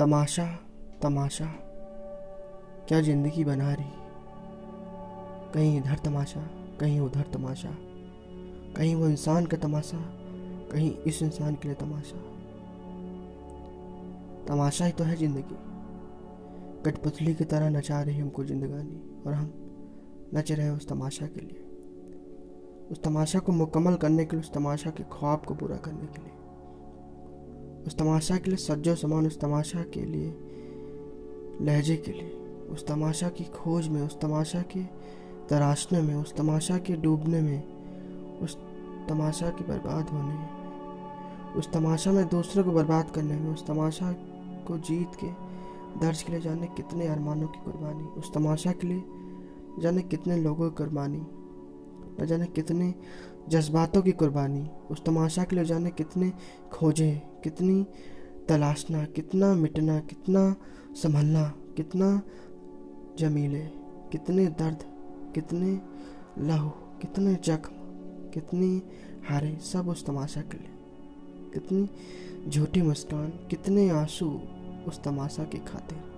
तमाशा तमाशा क्या ज़िंदगी बना रही, कहीं इधर तमाशा कहीं उधर तमाशा, कहीं वो इंसान का तमाशा कहीं इस इंसान के लिए तमाशा। तमाशा ही तो है ज़िंदगी, कठपुतली की तरह नचा रही हमको ज़िंदगानी और हम नच रहे उस तमाशा के लिए, उस तमाशा को मुकम्मल करने के लिए, उस तमाशा के ख्वाब को पूरा करने के लिए, उस तमाशा के लिए सज्जो समान, उस तमाशा के लिए लहजे के लिए, उस तमाशा की खोज में, उस तमाशा के तराशने में, उस तमाशा के डूबने में, उस तमाशा के बर्बाद होने में, उस तमाशा में दूसरों को बर्बाद करने में, उस तमाशा को जीत के दर्ज के लिए जाने कितने अरमानों की कुर्बानी, उस तमाशा के लिए जाने कितने लोगों की कुर्बानी, न जाने कितने जज्बातों की कुर्बानी, उस तमाशा के लिए जाने कितने खोजे, कितनी तलाशना, कितना मिटना, कितना संभलना, कितना जमीले, कितने दर्द, कितने लहू, कितने जख्म, कितनी हारे, सब उस तमाशा के लिए, कितनी झूठी मुस्कान, कितने आंसू उस तमाशा के खातिर।